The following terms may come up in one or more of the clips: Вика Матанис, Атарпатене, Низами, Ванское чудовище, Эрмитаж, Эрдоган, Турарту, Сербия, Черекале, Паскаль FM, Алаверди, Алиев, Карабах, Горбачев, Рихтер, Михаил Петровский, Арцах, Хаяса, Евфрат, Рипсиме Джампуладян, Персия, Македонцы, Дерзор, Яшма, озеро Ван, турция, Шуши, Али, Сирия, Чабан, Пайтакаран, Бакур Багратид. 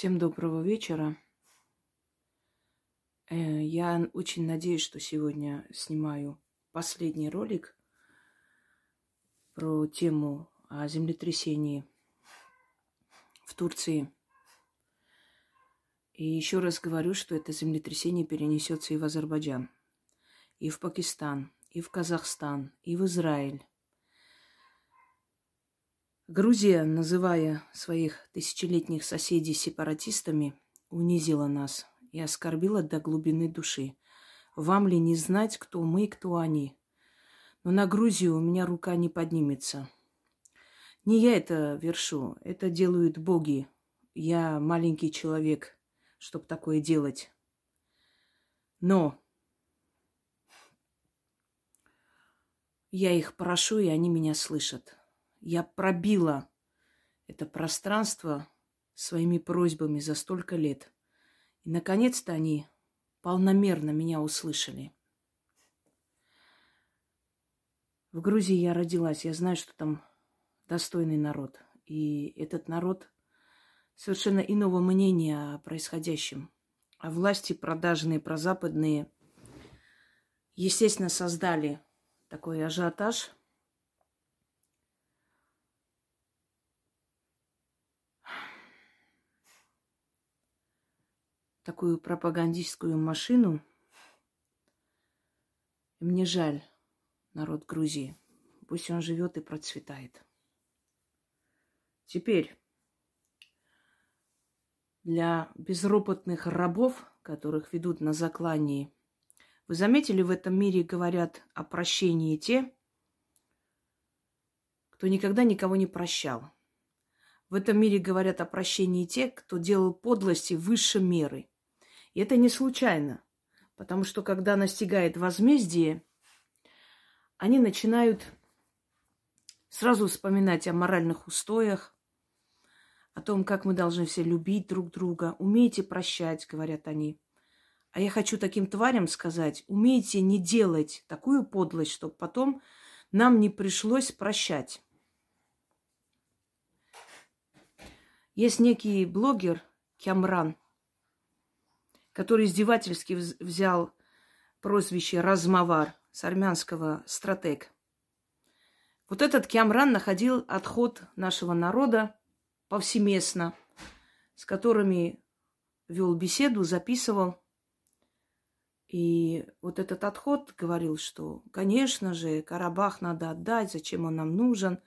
Всем доброго вечера. Я очень надеюсь, что сегодня снимаю последний ролик про тему о землетрясении в Турции. И еще раз говорю, что это землетрясение перенесется и в Азербайджан, и в Пакистан, и в Казахстан, и в Израиль. Грузия, называя своих тысячелетних соседей сепаратистами, унизила нас и оскорбила до глубины души. Вам ли не знать, кто мы и кто они? Но на Грузию у меня рука не поднимется. Не я это вершу, это делают боги. Я маленький человек, чтобы такое делать. Но я их прошу, и они меня слышат. Я пробила это пространство своими просьбами за столько лет. И, наконец-то, они полномерно меня услышали. В Грузии я родилась. Я знаю, что там достойный народ. И этот народ совершенно иного мнения о происходящем. А власти продажные, прозападные, естественно, создали такой ажиотаж, такую пропагандистскую машину. Мне жаль народ Грузии. Пусть он живет и процветает. Теперь для безропотных рабов, которых ведут на заклании, вы заметили, в этом мире говорят о прощении те, кто никогда никого не прощал. В этом мире говорят о прощении те, кто делал подлости выше меры. И это не случайно, потому что, когда настигает возмездие, они начинают сразу вспоминать о моральных устоях, о том, как мы должны все любить друг друга. «Умейте прощать», — говорят они. А я хочу таким тварям сказать: умейте не делать такую подлость, чтобы потом нам не пришлось прощать. Есть некий блогер Кямран, который издевательски взял прозвище Размовар с армянского «стратег». Вот этот Кямран находил отход нашего народа повсеместно, с которыми вел беседу, записывал. И вот этот отход говорил, что, конечно же, Карабах надо отдать, зачем он нам нужен.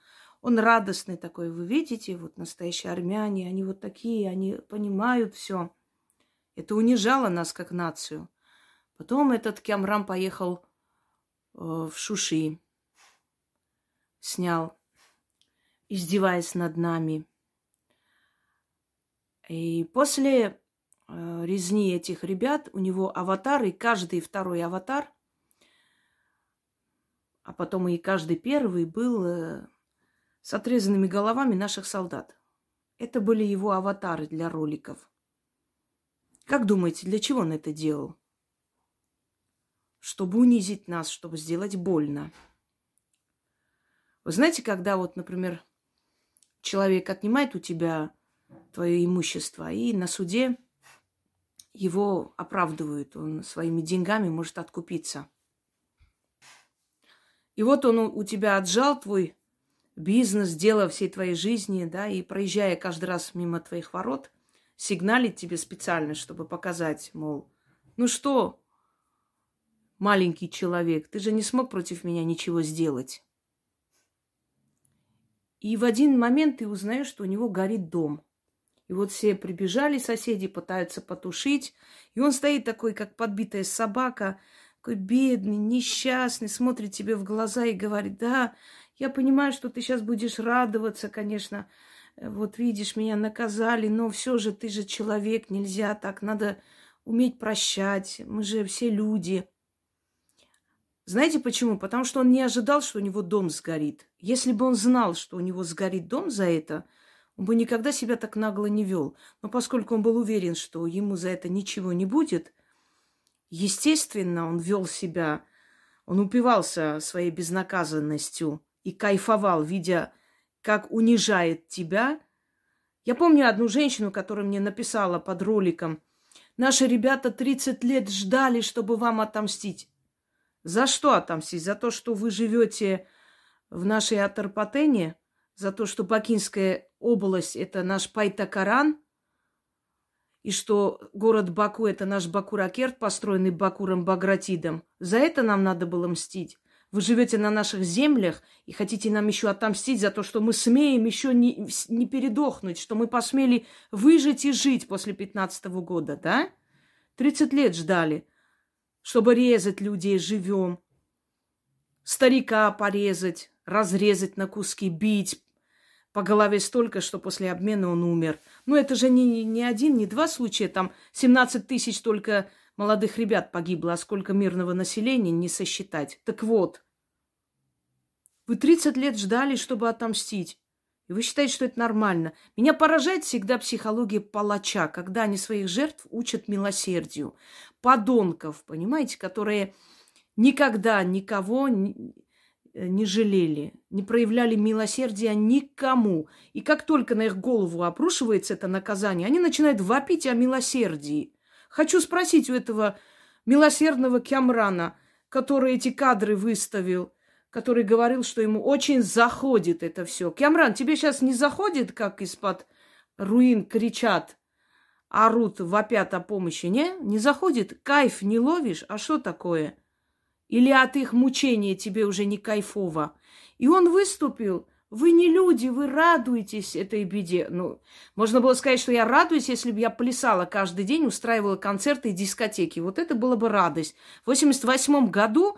Он радостный такой, вы видите, вот настоящие армяне, они вот такие, они понимают все. Это унижало нас как нацию. Потом этот Кямран поехал в Шуши, снял, издеваясь над нами. И после резни этих ребят у него аватары, каждый второй аватар, а потом и каждый первый был с отрезанными головами наших солдат. Это были его аватары для роликов. Как думаете, для чего он это делал? Чтобы унизить нас, чтобы сделать больно. Вы знаете, когда вот, например, человек отнимает у тебя твое имущество, и на суде его оправдывают, он своими деньгами может откупиться. И вот он у тебя отжал твой бизнес, дело всей твоей жизни, да, и, проезжая каждый раз мимо твоих ворот, сигналит тебе специально, чтобы показать, мол, ну что, маленький человек, ты же не смог против меня ничего сделать. И в один момент ты узнаешь, что у него горит дом. И вот все прибежали, соседи пытаются потушить, и он стоит такой, как подбитая собака, такой бедный, несчастный, смотрит тебе в глаза и говорит: да, я понимаю, что ты сейчас будешь радоваться, конечно, вот видишь, меня наказали, но все же ты же человек, нельзя так, надо уметь прощать, мы же все люди. Знаете почему? Потому что он не ожидал, что у него дом сгорит. Если бы он знал, что у него сгорит дом за это, он бы никогда себя так нагло не вел. Но поскольку он был уверен, что ему за это ничего не будет, естественно, он вел себя, он упивался своей безнаказанностью и кайфовал, видя, как унижает тебя Я помню одну женщину, которая мне написала под роликом: «Наши ребята 30 лет ждали, чтобы вам отомстить». За что отомстить? За то, что вы живете в нашей Атарпатене, за то, что Бакинская область – это наш Пайтакаран, и что город Баку – это наш Бакуракерт, построенный Бакуром Багратидом. За это нам надо было мстить. Вы живете на наших землях и хотите нам еще отомстить за то, что мы смеем еще не передохнуть, что мы посмели выжить и жить после 15-го года, да? 30 лет ждали, чтобы резать людей живем, старика порезать, разрезать на куски, бить по голове столько, что после обмена он умер. Но это же не один, не два случая. Там 17 тысяч только молодых ребят погибло, а сколько мирного населения не сосчитать. Так вот, вы 30 лет ждали, чтобы отомстить. И вы считаете, что это нормально. Меня поражает всегда психология палача, когда они своих жертв учат милосердию. Подонков, понимаете, которые никогда никого не жалели, не проявляли милосердия никому. И как только на их голову обрушивается это наказание, они начинают вопить о милосердии. Хочу спросить у этого милосердного Кямрана, который эти кадры выставил, который говорил, что ему очень заходит это все. Кямран, тебе сейчас не заходит, как из-под руин кричат, орут, вопят о помощи? Не? Не заходит? Кайф не ловишь? А что такое? Или от их мучения тебе уже не кайфово? И он выступил. Вы не люди, вы радуетесь этой беде. Ну, можно было сказать, что я радуюсь, если бы я плясала каждый день, устраивала концерты и дискотеки. Вот это было бы радость. В 1988 году,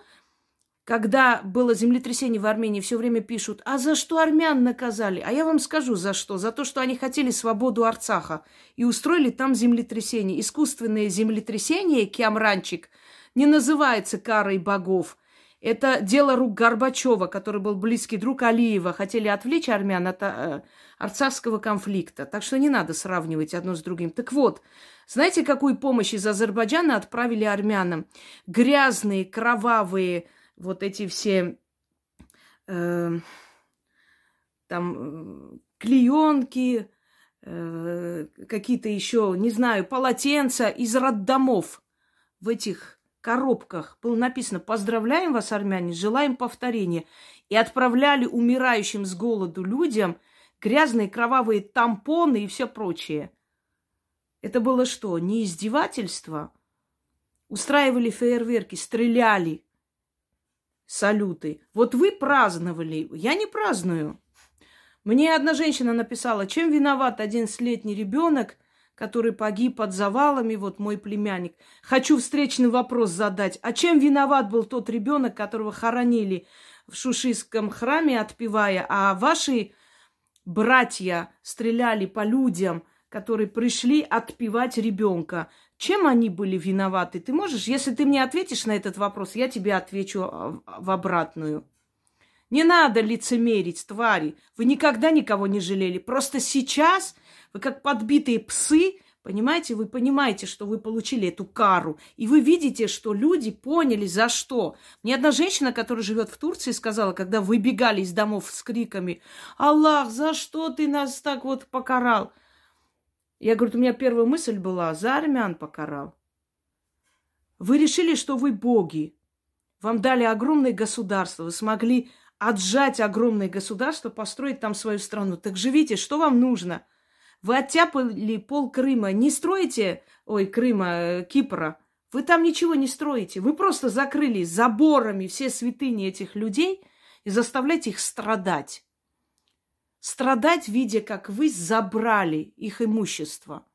когда было землетрясение в Армении, все время пишут: а за что армян наказали? А я вам скажу, за что. За то, что они хотели свободу Арцаха и устроили там землетрясение. Искусственное землетрясение, Кямранчик, не называется карой богов. Это дело рук Горбачева, который был близкий друг Алиева. Хотели отвлечь армян от арцахского конфликта. Так что не надо сравнивать одно с другим. Так вот, знаете, какую помощь из Азербайджана отправили армянам? Грязные, кровавые... Вот эти все там клеенки, какие-то еще, не знаю, полотенца из роддомов в этих коробках. Было написано: поздравляем вас, армяне, желаем повторения. И отправляли умирающим с голоду людям грязные кровавые тампоны и все прочее. Это было что? Не издевательство? Устраивали фейерверки, стреляли. Салюты. Вот вы праздновали. Я не праздную. Мне одна женщина написала: чем виноват 11-летний ребенок, который погиб под завалами, вот мой племянник. Хочу встречный вопрос задать. А чем виноват был тот ребенок, которого хоронили в Шушистском храме, отпевая, а ваши братья стреляли по людям, которые пришли отпевать ребенка? Чем они были виноваты? Ты можешь, если ты мне ответишь на этот вопрос, я тебе отвечу в обратную. Не надо лицемерить, твари. Вы никогда никого не жалели. Просто сейчас вы как подбитые псы, понимаете, вы понимаете, что вы получили эту кару. И вы видите, что люди поняли, за что. Мне одна женщина, которая живет в Турции, сказала, когда выбегали из домов с криками: «Аллах, за что ты нас так вот покарал?» Я говорю, у меня первая мысль была: за армян покарал. Вы решили, что вы боги. Вам дали огромное государство. Вы смогли отжать огромное государство, построить там свою страну. Так живите, что вам нужно? Вы оттяпали пол Крыма. Не строите, Кипра. Вы там ничего не строите. Вы просто закрыли заборами все святыни этих людей и заставляете их страдать. Страдать, видя, как вы забрали их имущество,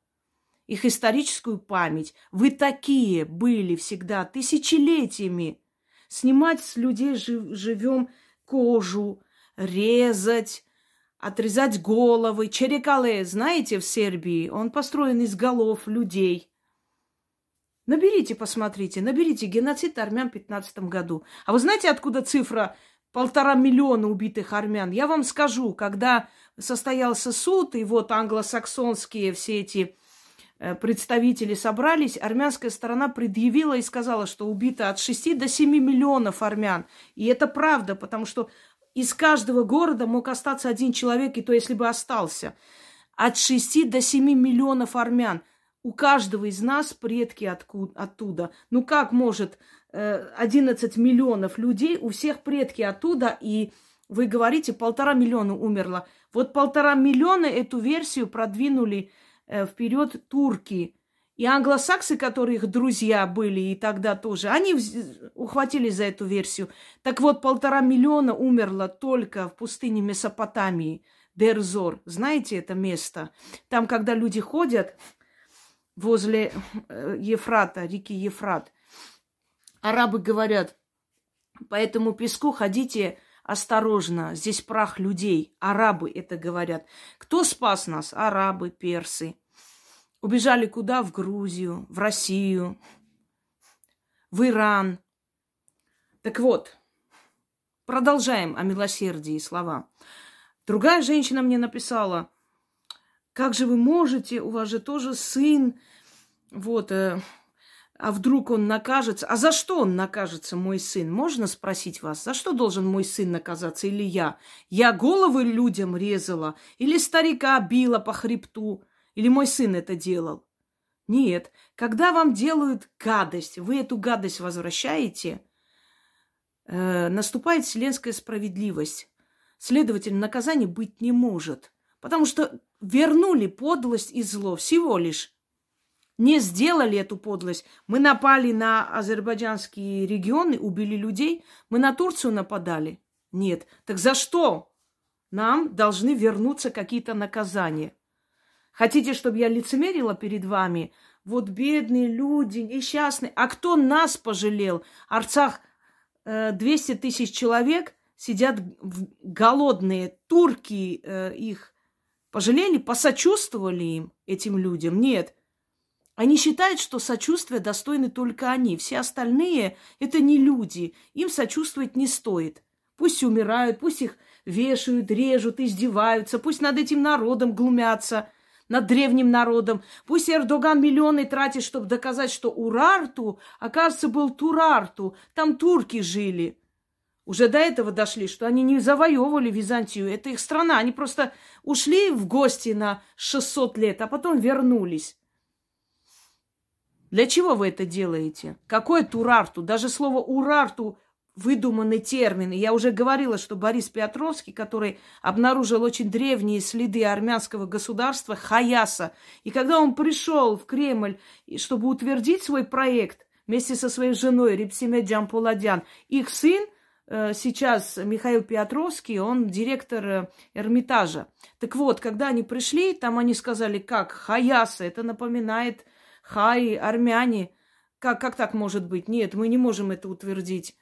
их историческую память. Вы такие были всегда тысячелетиями. Снимать с людей живем кожу, резать, отрезать головы. Черекале, знаете, в Сербии, он построен из голов людей. Наберите, посмотрите, наберите геноцид армян в 15 году. А вы знаете, откуда цифра 1,5 миллиона убитых армян? Я вам скажу, когда состоялся суд, и вот англосаксонские все эти представители собрались, армянская сторона предъявила и сказала, что убито от 6 до 7 миллионов армян. И это правда, потому что из каждого города мог остаться один человек, и то если бы остался. от 6 до 7 миллионов армян. У каждого из нас предки оттуда. Ну как может 11 миллионов людей, у всех предки оттуда, и вы говорите, 1,5 миллиона умерло. Вот 1,5 миллиона эту версию продвинули вперед турки. И англосаксы, которые их друзья были и тогда тоже, они ухватились за эту версию. Так вот, 1,5 миллиона умерло только в пустыне Месопотамии, Дерзор. Знаете это место? Там, когда люди ходят возле Евфрата, реки Евфрат, арабы говорят, по этому песку ходите осторожно, здесь прах людей. Арабы это говорят. Кто спас нас? Арабы, персы. Убежали куда? В Грузию, в Россию, в Иран. Так вот, продолжаем о милосердии слова. Другая женщина мне написала, как же вы можете, у вас же тоже сын, вот, а вдруг он накажется? А за что он накажется, мой сын? Можно спросить вас, за что должен мой сын наказаться или я? Я головы людям резала или старика била по хребту? Или мой сын это делал? Нет. Когда вам делают гадость, вы эту гадость возвращаете, наступает вселенская справедливость. Следовательно, наказания быть не может. Потому что вернули подлость и зло всего лишь. Не сделали эту подлость. Мы напали на азербайджанские регионы, убили людей. Мы на Турцию нападали. Нет. Так за что нам должны вернуться какие-то наказания? Хотите, чтобы я лицемерила перед вами? Вот бедные люди, несчастные. А кто нас пожалел? Арцах, 200 тысяч человек сидят голодные. Турки их пожалели, посочувствовали им, этим людям? Нет. Они считают, что сочувствия достойны только они. Все остальные – это не люди. Им сочувствовать не стоит. Пусть умирают, пусть их вешают, режут, издеваются. Пусть над этим народом глумятся. Над древним народом. Пусть Эрдоган миллионы тратит, чтобы доказать, что Урарту, оказывается, был Турарту. Там турки жили. Уже до этого дошли, что они не завоевывали Византию. Это их страна. Они просто ушли в гости на 600 лет, а потом вернулись. Для чего вы это делаете? Какой Турарту? Даже слово Урарту выдуманный термин. Я уже говорила, что Борис Петровский, который обнаружил очень древние следы армянского государства Хаяса, и когда он пришел в Кремль, чтобы утвердить свой проект вместе со своей женой Рипсиме Джампуладян, их сын сейчас Михаил Петровский, он директор Эрмитажа. Так вот, когда они пришли, там они сказали, как Хаяса, это напоминает хай, армяне. Как так может быть? Нет, мы не можем это утвердить.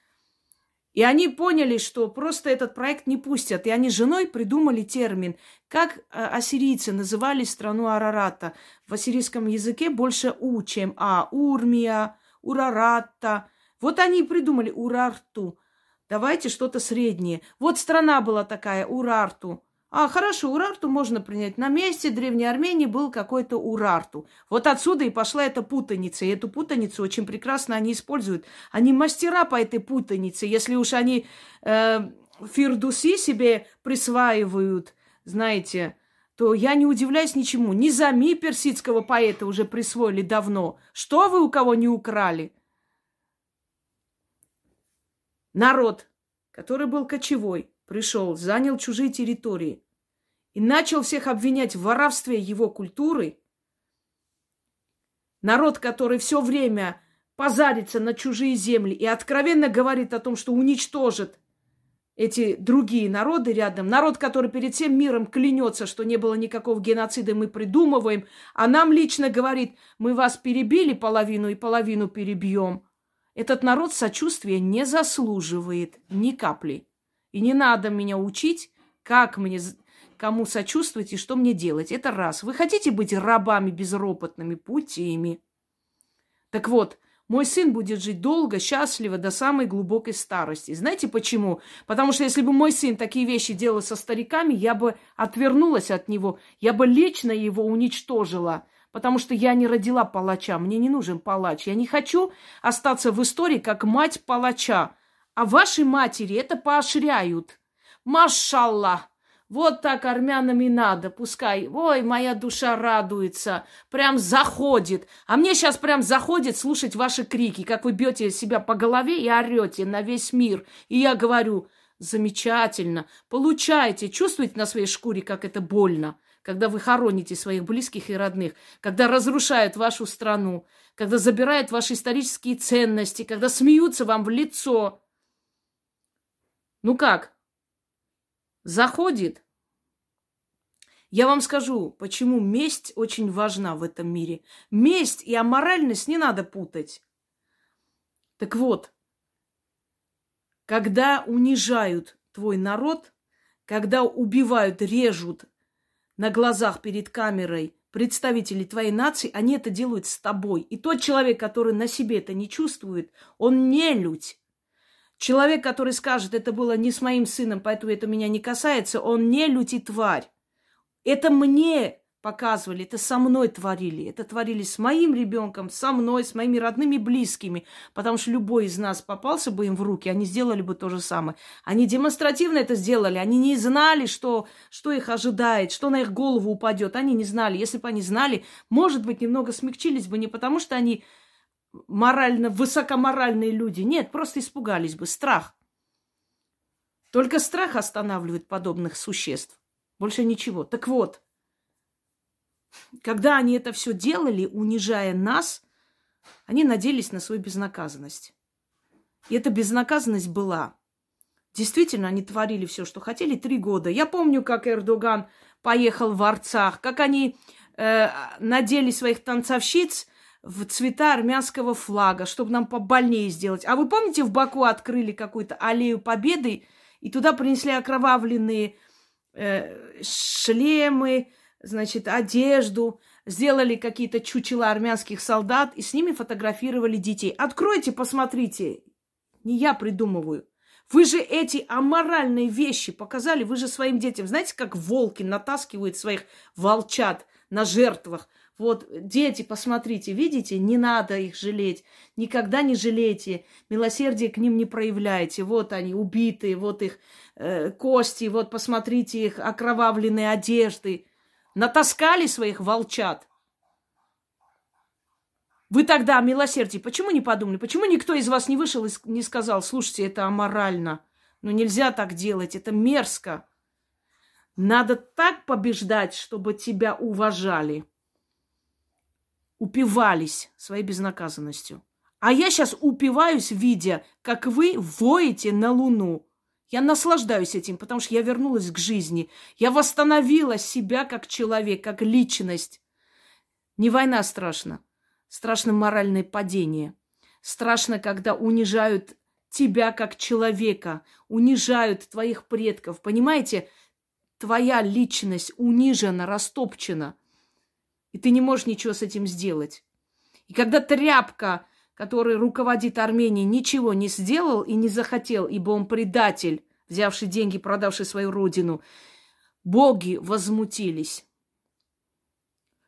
И они поняли, что просто этот проект не пустят. И они с женой придумали термин, как ассирийцы называли страну Арарата. В ассирийском языке больше У, чем А. Урмия, Урарата. Вот они и придумали Урарту. Давайте что-то среднее. Вот страна была такая, Урарту. А, хорошо, Урарту можно принять. На месте Древней Армении был какой-то Урарту. Вот отсюда и пошла эта путаница. И эту путаницу очень прекрасно они используют. Они мастера по этой путанице. Если уж они Фирдуси себе присваивают, знаете, то я не удивляюсь ничему. Низами персидского поэта уже присвоили давно. Что вы у кого не украли? Народ, который был кочевой, пришел, занял чужие территории и начал всех обвинять в воровстве его культуры. Народ, который все время позарится на чужие земли и откровенно говорит о том, что уничтожит эти другие народы рядом. Народ, который перед всем миром клянется, что не было никакого геноцида, мы придумываем, а нам лично говорит, мы вас перебили половину и половину перебьем. Этот народ сочувствия не заслуживает ни капли. И не надо меня учить, как мне, кому сочувствовать и что мне делать. Это раз. Вы хотите быть рабами безропотными? Будьте ими. Так вот, мой сын будет жить долго, счастливо, до самой глубокой старости. Знаете почему? Потому что если бы мой сын такие вещи делал со стариками, я бы отвернулась от него, я бы лично его уничтожила. Потому что я не родила палача, мне не нужен палач. Я не хочу остаться в истории как мать палача. А вашей матери это поощряют. Машаллах! Вот так армянам и надо, пускай. Ой, моя душа радуется, прям заходит. А мне сейчас прям заходит слушать ваши крики, как вы бьете себя по голове и орете на весь мир. И я говорю, замечательно, получайте, чувствуете на своей шкуре, как это больно, когда вы хороните своих близких и родных, когда разрушают вашу страну, когда забирают ваши исторические ценности, когда смеются вам в лицо. Ну как? Заходит? Я вам скажу, почему месть очень важна в этом мире. Месть и аморальность не надо путать. Так вот, когда унижают твой народ, когда убивают, режут на глазах перед камерой представителей твоей нации, они это делают с тобой. И тот человек, который на себе это не чувствует, он нелюдь. Человек, который скажет, это было не с моим сыном, поэтому это меня не касается, он нелюдь и тварь. Это мне показывали, это со мной творили. Это творили с моим ребенком, со мной, с моими родными, близкими. Потому что любой из нас попался бы им в руки, они сделали бы то же самое. Они демонстративно это сделали, они не знали, что их ожидает, что на их голову упадет. Они не знали. Если бы они знали, может быть, немного смягчились бы не потому, что они... морально, высокоморальные люди. Нет, просто испугались бы. Страх. Только страх останавливает подобных существ. Больше ничего. Так вот, когда они это все делали, унижая нас, они надеялись на свою безнаказанность. И эта безнаказанность была. Действительно, они творили все, что хотели, 3 года. Я помню, как Эрдоган поехал в Арцах, как они надели своих танцовщиц в цвета армянского флага, чтобы нам побольнее сделать. А вы помните, в Баку открыли какую-то аллею победы, и туда принесли окровавленные шлемы, значит, одежду, сделали какие-то чучела армянских солдат, и с ними фотографировали детей. Откройте, посмотрите. Не я придумываю. Вы же эти аморальные вещи показали, вы же своим детям. Знаете, как волки натаскивают своих волчат на жертвах? Вот, дети, посмотрите, видите, не надо их жалеть, никогда не жалейте, милосердие к ним не проявляйте. Вот они, убитые, вот их кости, вот, посмотрите, их окровавленные одежды. Натаскали своих волчат. Вы тогда о милосердии почему не подумали? Почему никто из вас не вышел и не сказал, слушайте, это аморально, ну нельзя так делать, это мерзко. Надо так побеждать, чтобы тебя уважали. Упивались своей безнаказанностью. А я сейчас упиваюсь, видя, как вы воете на Луну. Я наслаждаюсь этим, потому что я вернулась к жизни. Я восстановила себя как человек, как личность. Не война страшна. Страшно моральное падение. Страшно, когда унижают тебя как человека, унижают твоих предков. Понимаете, твоя личность унижена, растопчена. И ты не можешь ничего с этим сделать. И когда тряпка, который руководит Арменией, ничего не сделал и не захотел, ибо он предатель, взявший деньги, продавший свою родину, боги возмутились.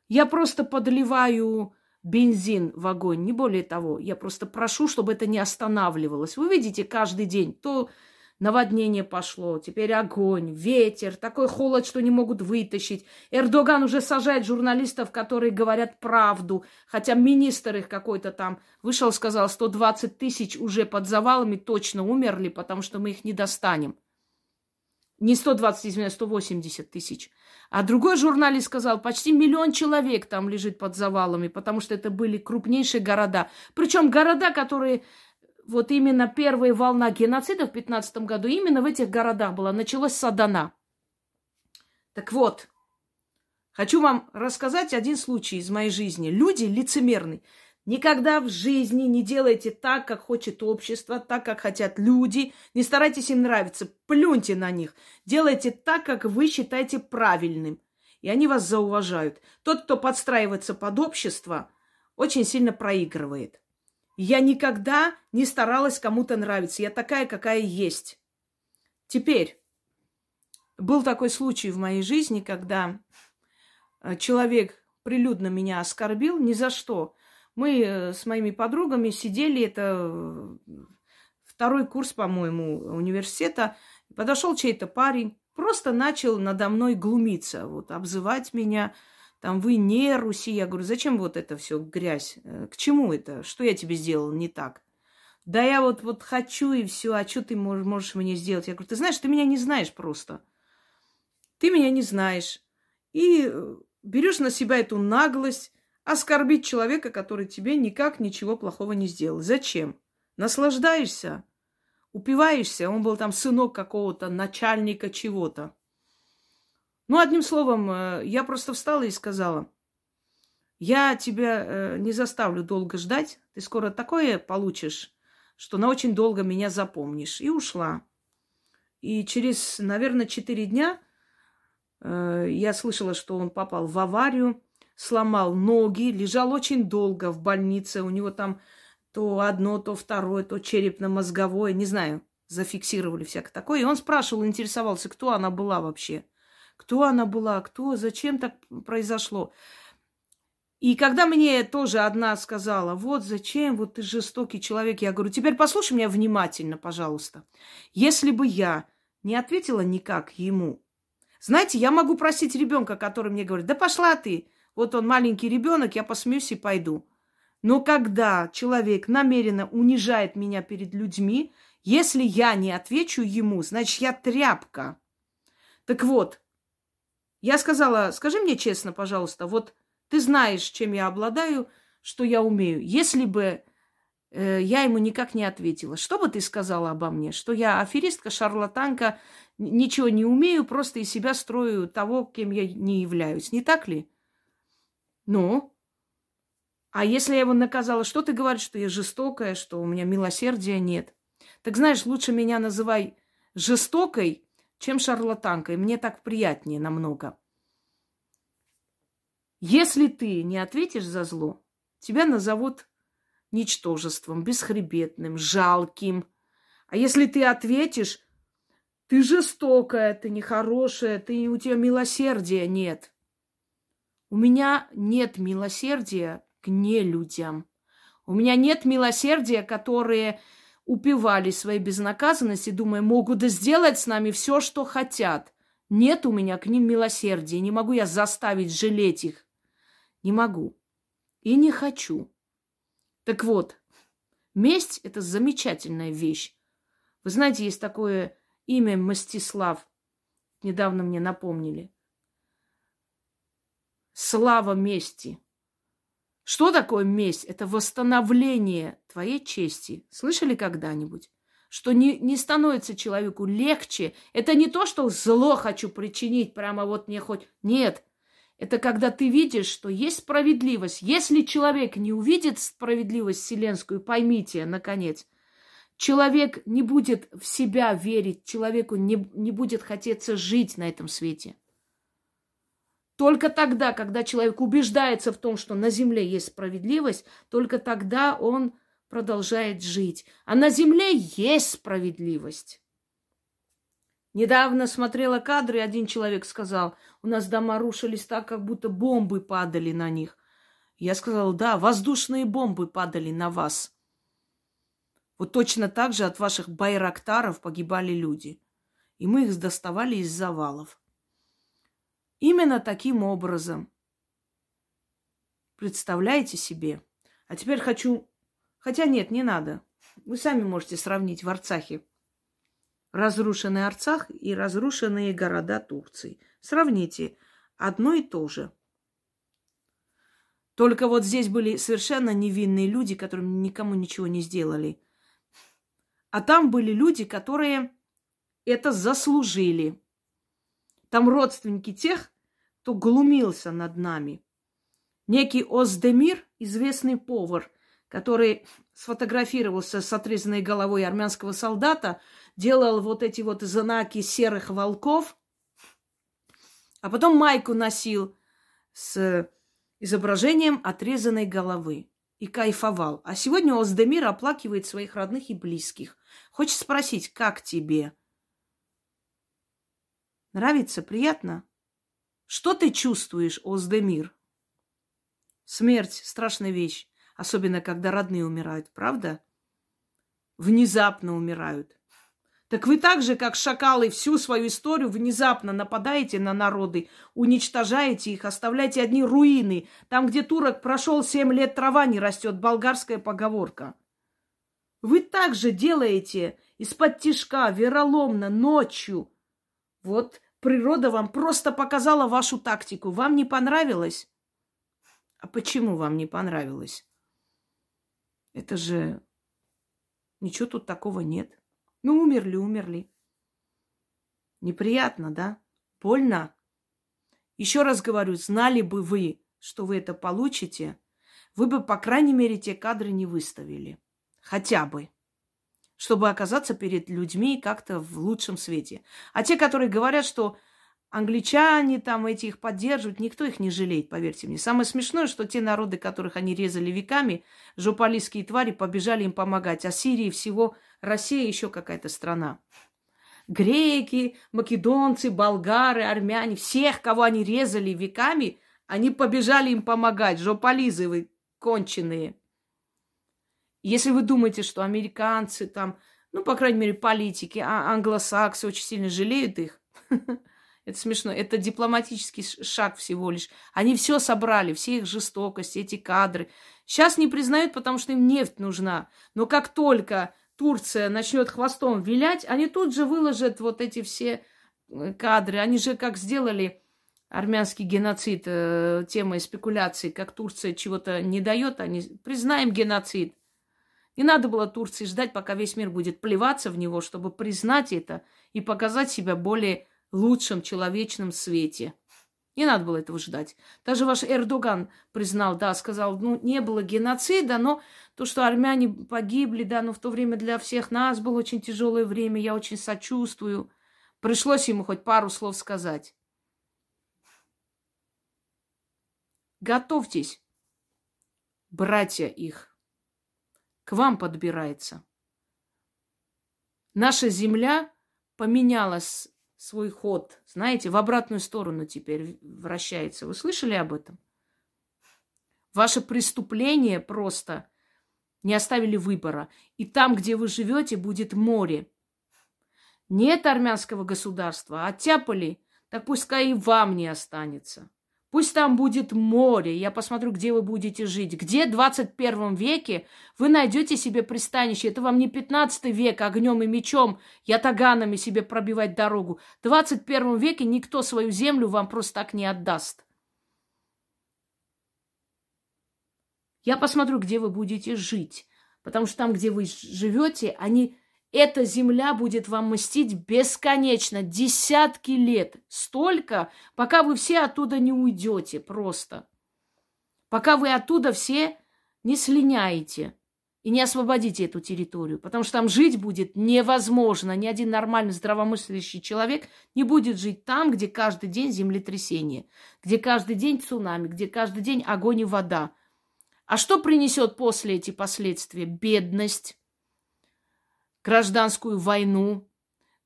Я просто подливаю бензин в огонь, не более того. Я просто прошу, чтобы это не останавливалось. Вы видите, каждый день то наводнение пошло, теперь огонь, ветер, такой холод, что не могут вытащить. Эрдоган уже сажает журналистов, которые говорят правду, хотя министр их какой-то там вышел, сказал, 120 тысяч уже под завалами точно умерли, потому что мы их не достанем. Не 120, извиняюсь, 180 тысяч. А другой журналист сказал, почти 1 миллион человек там лежит под завалами, потому что это были крупнейшие города. Причем города, которые... Вот именно первая волна геноцида в 15 году именно в этих городах была. Началась с Адана. Так вот, хочу вам рассказать один случай из моей жизни. Люди лицемерны. Никогда в жизни не делайте так, как хочет общество, так, как хотят люди. Не старайтесь им нравиться. Плюньте на них. Делайте так, как вы считаете правильным. И они вас зауважают. Тот, кто подстраивается под общество, очень сильно проигрывает. Я никогда не старалась кому-то нравиться. Я такая, какая есть. Теперь, был такой случай в моей жизни, когда человек прилюдно меня оскорбил ни за что. Мы с моими подругами сидели, это 2-й курс, по-моему, университета. Подошел чей-то парень, Просто начал надо мной глумиться, вот, обзывать меня, там, вы не Руси. Я говорю, зачем вот это все грязь? К чему это? Что я тебе сделал не так? Да я вот хочу и все, а что ты можешь мне сделать? Я говорю, ты знаешь, ты меня не знаешь просто. Ты меня не знаешь. И берешь на себя эту наглость оскорбить человека, который тебе никак ничего плохого не сделал. Зачем? Наслаждаешься, упиваешься. Он был там сынок какого-то начальника чего-то. Ну, одним словом, я просто встала и сказала, я тебя не заставлю долго ждать. Ты скоро такое получишь, что на очень долго меня запомнишь. И ушла. И через, наверное, 4 дня я слышала, что он попал в аварию, сломал ноги, лежал очень долго в больнице. У него там то одно, то второе, то черепно-мозговое, не знаю, зафиксировали всякое такое. И он спрашивал, интересовался, кто она была вообще. Кто она была, кто, зачем так произошло. И когда мне тоже одна сказала, вот зачем, вот ты жестокий человек, я говорю, теперь послушай меня внимательно, пожалуйста. Если бы я не ответила никак ему, знаете, я могу просить ребенка, который мне говорит, да пошла ты, вот он маленький ребенок, я посмеюсь и пойду. Но когда человек намеренно унижает меня перед людьми, если я не отвечу ему, значит, я тряпка. Так вот, я сказала, скажи мне честно, пожалуйста, вот ты знаешь, чем я обладаю, что я умею. Если бы я ему никак не ответила, что бы ты сказала обо мне? Что я аферистка, шарлатанка, ничего не умею, просто из себя строю того, кем я не являюсь. Не так ли? Ну? А если я его наказала, что ты говоришь, что я жестокая, что у меня милосердия нет? Так знаешь, лучше меня называй жестокой, чем шарлатанкой. Мне так приятнее намного. Если ты не ответишь за зло, тебя назовут ничтожеством, бесхребетным, жалким. А если ты ответишь, ты жестокая, ты нехорошая, у тебя милосердия нет. У меня нет милосердия к нелюдям. У меня нет милосердия, которые упивали своей безнаказанности, думая, могут сделать с нами все, что хотят. Нет у меня к ним милосердия. Не могу я заставить жалеть их. Не могу. И не хочу. Так вот, месть – это замечательная вещь. Вы знаете, есть такое имя Мстислав. Недавно мне напомнили. Слава мести. Что такое месть? Это восстановление твоей чести. Слышали когда-нибудь? Что не становится человеку легче. Это не то, что зло хочу причинить, прямо вот мне хоть... Нет. Это когда ты видишь, что есть справедливость. Если человек не увидит справедливость вселенскую, поймите, наконец, человек не будет в себя верить, человеку не будет хотеться жить на этом свете. Только тогда, когда человек убеждается в том, что на земле есть справедливость, только тогда он продолжает жить. А на земле есть справедливость. Недавно смотрела кадры, один человек сказал, у нас дома рушились так, как будто бомбы падали на них. Я сказала, да, воздушные бомбы падали на вас. Вот точно так же от ваших байрактаров погибали люди. И мы их доставали из завалов. Именно таким образом. Представляете себе? А теперь хочу... Хотя нет, не надо. Вы сами можете сравнить в Арцахе. Разрушенный Арцах и разрушенные города Турции. Сравните. Одно и то же. Только вот здесь были совершенно невинные люди, которым никому ничего не сделали. А там были люди, которые это заслужили. Там родственники тех, кто глумился над нами. Некий Оздемир, известный повар, который сфотографировался с отрезанной головой армянского солдата, делал вот эти вот знаки серых волков, а потом майку носил с изображением отрезанной головы и кайфовал. А сегодня Оздемир оплакивает своих родных и близких. Хочет спросить, как тебе? Нравится? Приятно? Что ты чувствуешь, Оздемир? Смерть – страшная вещь, особенно когда родные умирают, правда? Внезапно умирают. Так вы так же, как шакалы, всю свою историю внезапно нападаете на народы, уничтожаете их, оставляете одни руины. Там, где турок прошел 7 лет, трава не растет, болгарская поговорка. Вы так же делаете из-под тишка, вероломно, ночью. Вот природа вам просто показала вашу тактику. Вам не понравилось? А почему вам не понравилось? Это же... Ничего тут такого нет. Ну, умерли, умерли. Неприятно, да? Больно? Еще раз говорю, знали бы вы, что вы это получите, вы бы, по крайней мере, те кадры не выставили. Хотя бы. Чтобы оказаться перед людьми как-то в лучшем свете. А те, которые говорят, что англичане там эти их поддерживают, никто их не жалеет, поверьте мне. Самое смешное, что те народы, которых они резали веками, жополистские твари, побежали им помогать. А Сирии всего Россия еще какая-то страна. Греки, македонцы, болгары, армяне, всех, кого они резали веками, они побежали им помогать. Жополизы вы конченые. Если вы думаете, что американцы там, ну, по крайней мере, политики, англосаксы очень сильно жалеют их, это смешно, это дипломатический шаг всего лишь. Они все собрали, все их жестокости, эти кадры. Сейчас не признают, потому что им нефть нужна. Но как только Турция начнет хвостом вилять, они тут же выложат вот эти все кадры. Они же как сделали... армянский геноцид, тема спекуляций, как Турция чего-то не дает, они признаем геноцид. Не надо было Турции ждать, пока весь мир будет плеваться в него, чтобы признать это и показать себя более лучшем человечном свете. Не надо было этого ждать. Даже ваш Эрдоган признал, да, сказал, ну, не было геноцида, но то, что армяне погибли, да, но в то время для всех нас было очень тяжелое время, я очень сочувствую. Пришлось ему хоть пару слов сказать. Готовьтесь, братья их, к вам подбирается. Наша земля поменяла свой ход, знаете, в обратную сторону теперь вращается. Вы слышали об этом? Ваши преступления просто не оставили выбора. И там, где вы живете, будет море. Нет армянского государства, оттяпали, так пускай и вам не останется. Пусть там будет море, я посмотрю, где вы будете жить. Где в 21 веке вы найдете себе пристанище? Это вам не 15 век огнем и мечом, ятаганами себе пробивать дорогу. В 21 веке никто свою землю вам просто так не отдаст. Я посмотрю, где вы будете жить. Потому что там, где вы живете, эта земля будет вам мстить бесконечно, десятки лет. Столько, пока вы все оттуда не уйдете просто. Пока вы оттуда все не слиняете и не освободите эту территорию. Потому что там жить будет невозможно. Ни один нормальный здравомыслящий человек не будет жить там, где каждый день землетрясение, где каждый день цунами, где каждый день огонь и вода. А что принесет после эти последствия? Бедность. Гражданскую войну,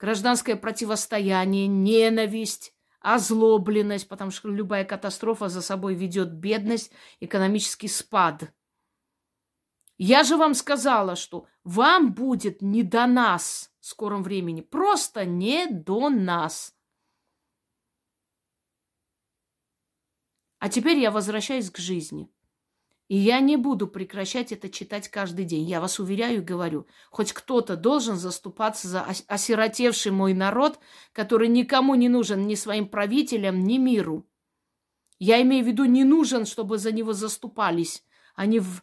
гражданское противостояние, ненависть, озлобленность, потому что любая катастрофа за собой ведет бедность, экономический спад. Я же вам сказала, что вам будет не до нас в скором времени, просто не до нас. А теперь я возвращаюсь к жизни. И я не буду прекращать это читать каждый день. Я вас уверяю и говорю, хоть кто-то должен заступаться за осиротевший мой народ, который никому не нужен, ни своим правителям, ни миру. Я имею в виду, не нужен, чтобы за него заступались, а не в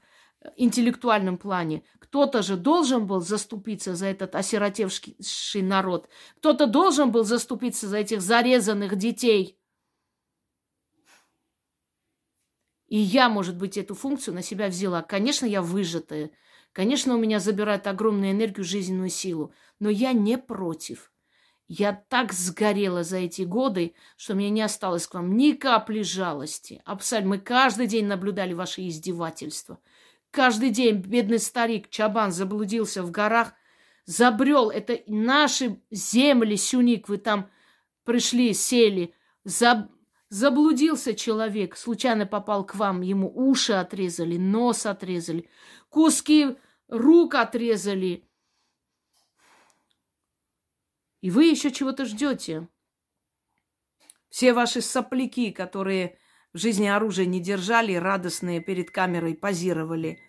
интеллектуальном плане. Кто-то же должен был заступиться за этот осиротевший народ. Кто-то должен был заступиться за этих зарезанных детей. И я, может быть, эту функцию на себя взяла. Конечно, я выжатая. Конечно, у меня забирают огромную энергию, жизненную силу. Но я не против. Я так сгорела за эти годы, что мне не осталось к вам ни капли жалости. Абсолютно. Мы каждый день наблюдали ваши издевательства. Каждый день бедный старик Чабан заблудился в горах, забрел. Это наши земли, Сюник, вы там пришли, сели, заблудился человек, случайно попал к вам, ему уши отрезали, нос отрезали, куски рук отрезали. И вы еще чего-то ждете. Все ваши сопляки, которые в жизни оружие не держали, радостные перед камерой позировали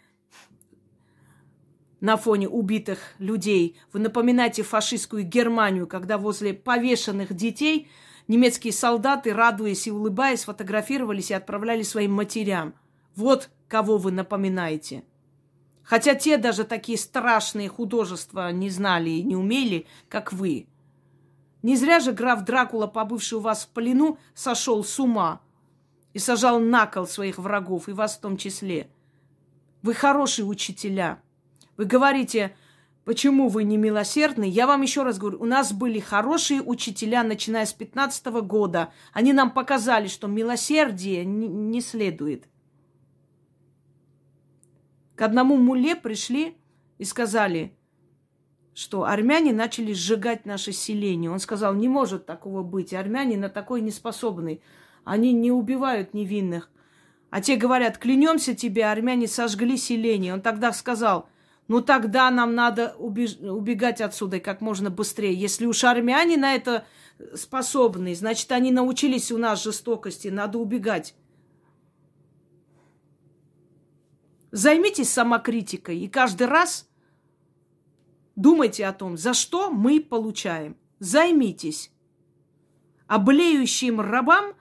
на фоне убитых людей. Вы напоминаете фашистскую Германию, когда возле повешенных детей немецкие солдаты, радуясь и улыбаясь, фотографировались и отправляли своим матерям. Вот кого вы напоминаете. Хотя те даже такие страшные художества не знали и не умели, как вы. Не зря же граф Дракула, побывший у вас в плену, сошел с ума и сажал на кол своих врагов, и вас в том числе. Вы хорошие учителя. Вы говорите, почему вы не милосердны? Я вам еще раз говорю, у нас были хорошие учителя, начиная с 15 года. Они нам показали, что милосердие не следует. К одному мулле пришли и сказали, что армяне начали сжигать наше селение. Он сказал, не может такого быть, армяне на такое не способны. Они не убивают невинных. А те говорят, клянемся тебе, армяне сожгли селение. Он тогда сказал, ну тогда нам надо убегать отсюда как можно быстрее. Если уж армяне на это способны, значит, они научились у нас жестокости, надо убегать. Займитесь самокритикой и каждый раз думайте о том, за что мы получаем. Займитесь. А блеющим рабам,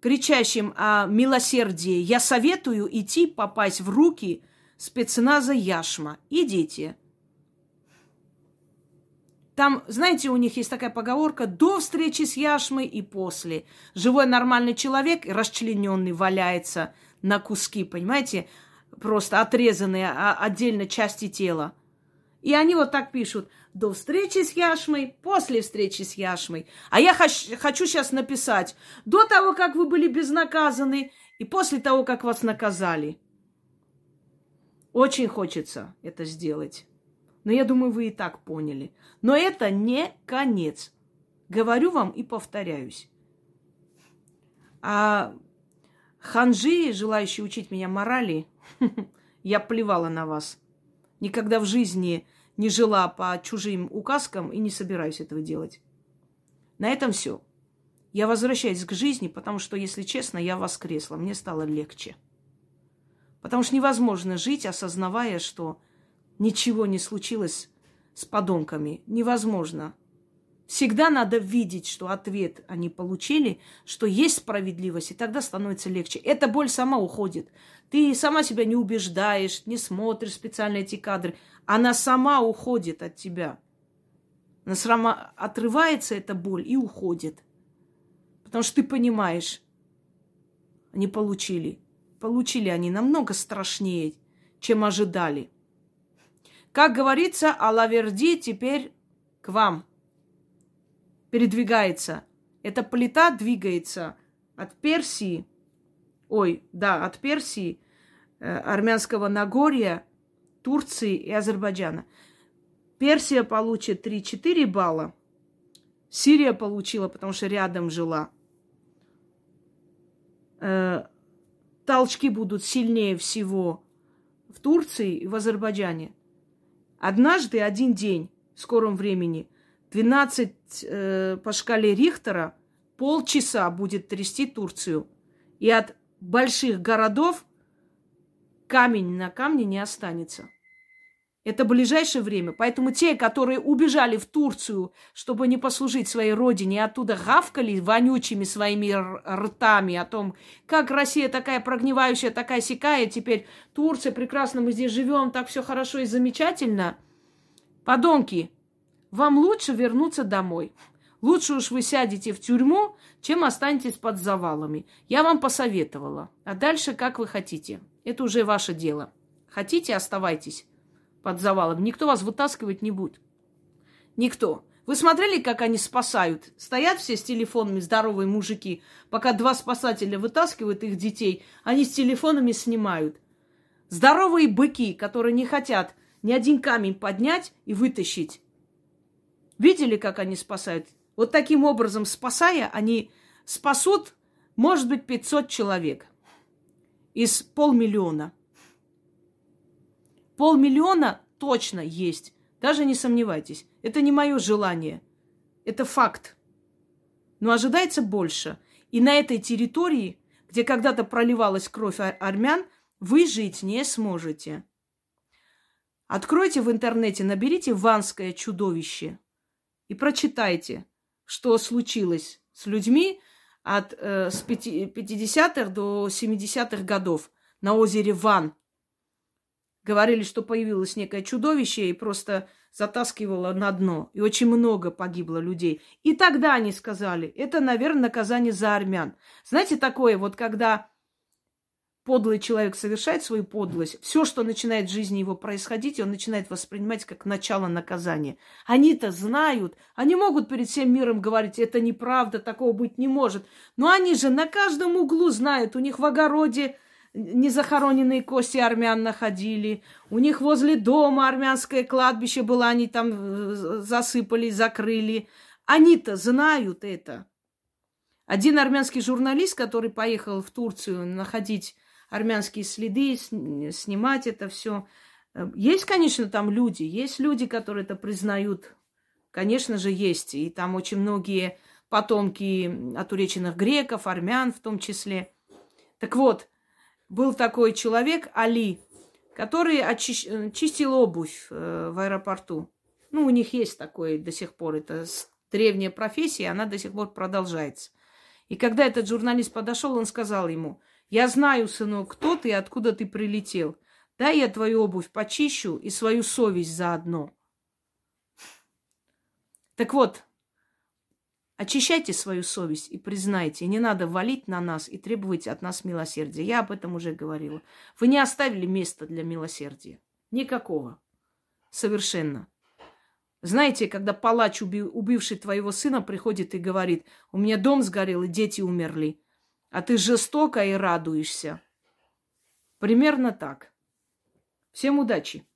кричащим о милосердии, я советую идти попасть в руки спецназа Яшма. Идите. Там, знаете, у них есть такая поговорка: до встречи с Яшмой и после. Живой нормальный человек, расчлененный, валяется на куски, понимаете? Просто отрезанные отдельно части тела. И они вот так пишут. До встречи с Яшмой, после встречи с Яшмой. А я хочу сейчас написать. До того, как вы были безнаказаны, и после того, как вас наказали. Очень хочется это сделать. Но я думаю, вы и так поняли. Но это не конец. Говорю вам и повторяюсь. А ханжи, желающие учить меня морали... Я плевала на вас. Никогда в жизни не жила по чужим указкам и не собираюсь этого делать. На этом все. Я возвращаюсь к жизни, потому что, если честно, я воскресла. Мне стало легче. Потому что невозможно жить, осознавая, что ничего не случилось с подонками. Невозможно. Всегда надо видеть, что ответ они получили, что есть справедливость, и тогда становится легче. Эта боль сама уходит. Ты сама себя не убеждаешь, не смотришь специально эти кадры. Она сама уходит от тебя. Она сама отрывается, эта боль, и уходит. Потому что ты понимаешь, они получили. Получили они намного страшнее, чем ожидали. Как говорится, Алаверди теперь к вам передвигается. Эта плита двигается от Персии, от Персии, Армянского Нагорья, Турции и Азербайджана. Персия получит 3-4 балла. Сирия получила, потому что рядом жила. Толчки будут сильнее всего в Турции и в Азербайджане. Однажды, один день, в скором времени, 12 по шкале Рихтера полчаса будет трясти Турцию. И от больших городов камень на камне не останется. Это ближайшее время. Поэтому те, которые убежали в Турцию, чтобы не послужить своей родине, и оттуда гавкали вонючими своими ртами о том, как Россия такая прогнивающая, такая сякая, теперь Турция, прекрасно, мы здесь живем, так все хорошо и замечательно. Подонки! Вам лучше вернуться домой. Лучше уж вы сядете в тюрьму, чем останетесь под завалами. Я вам посоветовала. А дальше как вы хотите. Это уже ваше дело. Хотите, оставайтесь под завалом. Никто вас вытаскивать не будет. Никто. Вы смотрели, как они спасают? Стоят все с телефонами, здоровые мужики. Пока два спасателя вытаскивают их детей, они с телефонами снимают. Здоровые быки, которые не хотят ни один камень поднять и вытащить. Видели, как они спасают? Вот таким образом, спасая, они спасут, может быть, 500 человек из 500 000. 500 000 точно есть, даже не сомневайтесь. Это не мое желание. Это факт. Но ожидается больше. И на этой территории, где когда-то проливалась кровь армян, вы жить не сможете. Откройте в интернете, наберите «Ванское чудовище» и прочитайте, что случилось с людьми от 50-х до 70-х годов на озере Ван. Говорили, что появилось некое чудовище и просто затаскивало на дно. И очень много погибло людей. И тогда они сказали, это, наверное, наказание за армян. Знаете, такое вот, когда подлый человек совершает свою подлость, все, что начинает в жизни его происходить, он начинает воспринимать как начало наказания. Они-то знают, они могут перед всем миром говорить, это неправда, такого быть не может. Но они же на каждом углу знают, у них в огороде незахороненные кости армян находили. У них возле дома армянское кладбище было, они там засыпали, закрыли. Они-то знают это. Один армянский журналист, который поехал в Турцию находить армянские следы, снимать это все. Есть, конечно, там люди. Есть люди, которые это признают. Конечно же, есть. И там очень многие потомки отуреченных греков, армян в том числе. Так вот, был такой человек, Али, который чистил обувь в аэропорту. Ну, у них есть такое до сих пор. Это древняя профессия, она до сих пор продолжается. И когда этот журналист подошел, он сказал ему, я знаю, сынок, кто ты и откуда ты прилетел. Дай я твою обувь почищу и свою совесть заодно. Так вот, очищайте свою совесть и признайте, не надо валить на нас и требовать от нас милосердия. Я об этом уже говорила. Вы не оставили места для милосердия. Никакого. Совершенно. Знаете, когда палач, убивший твоего сына, приходит и говорит, у меня дом сгорел и дети умерли, а ты жестоко и радуешься. Примерно так. Всем удачи.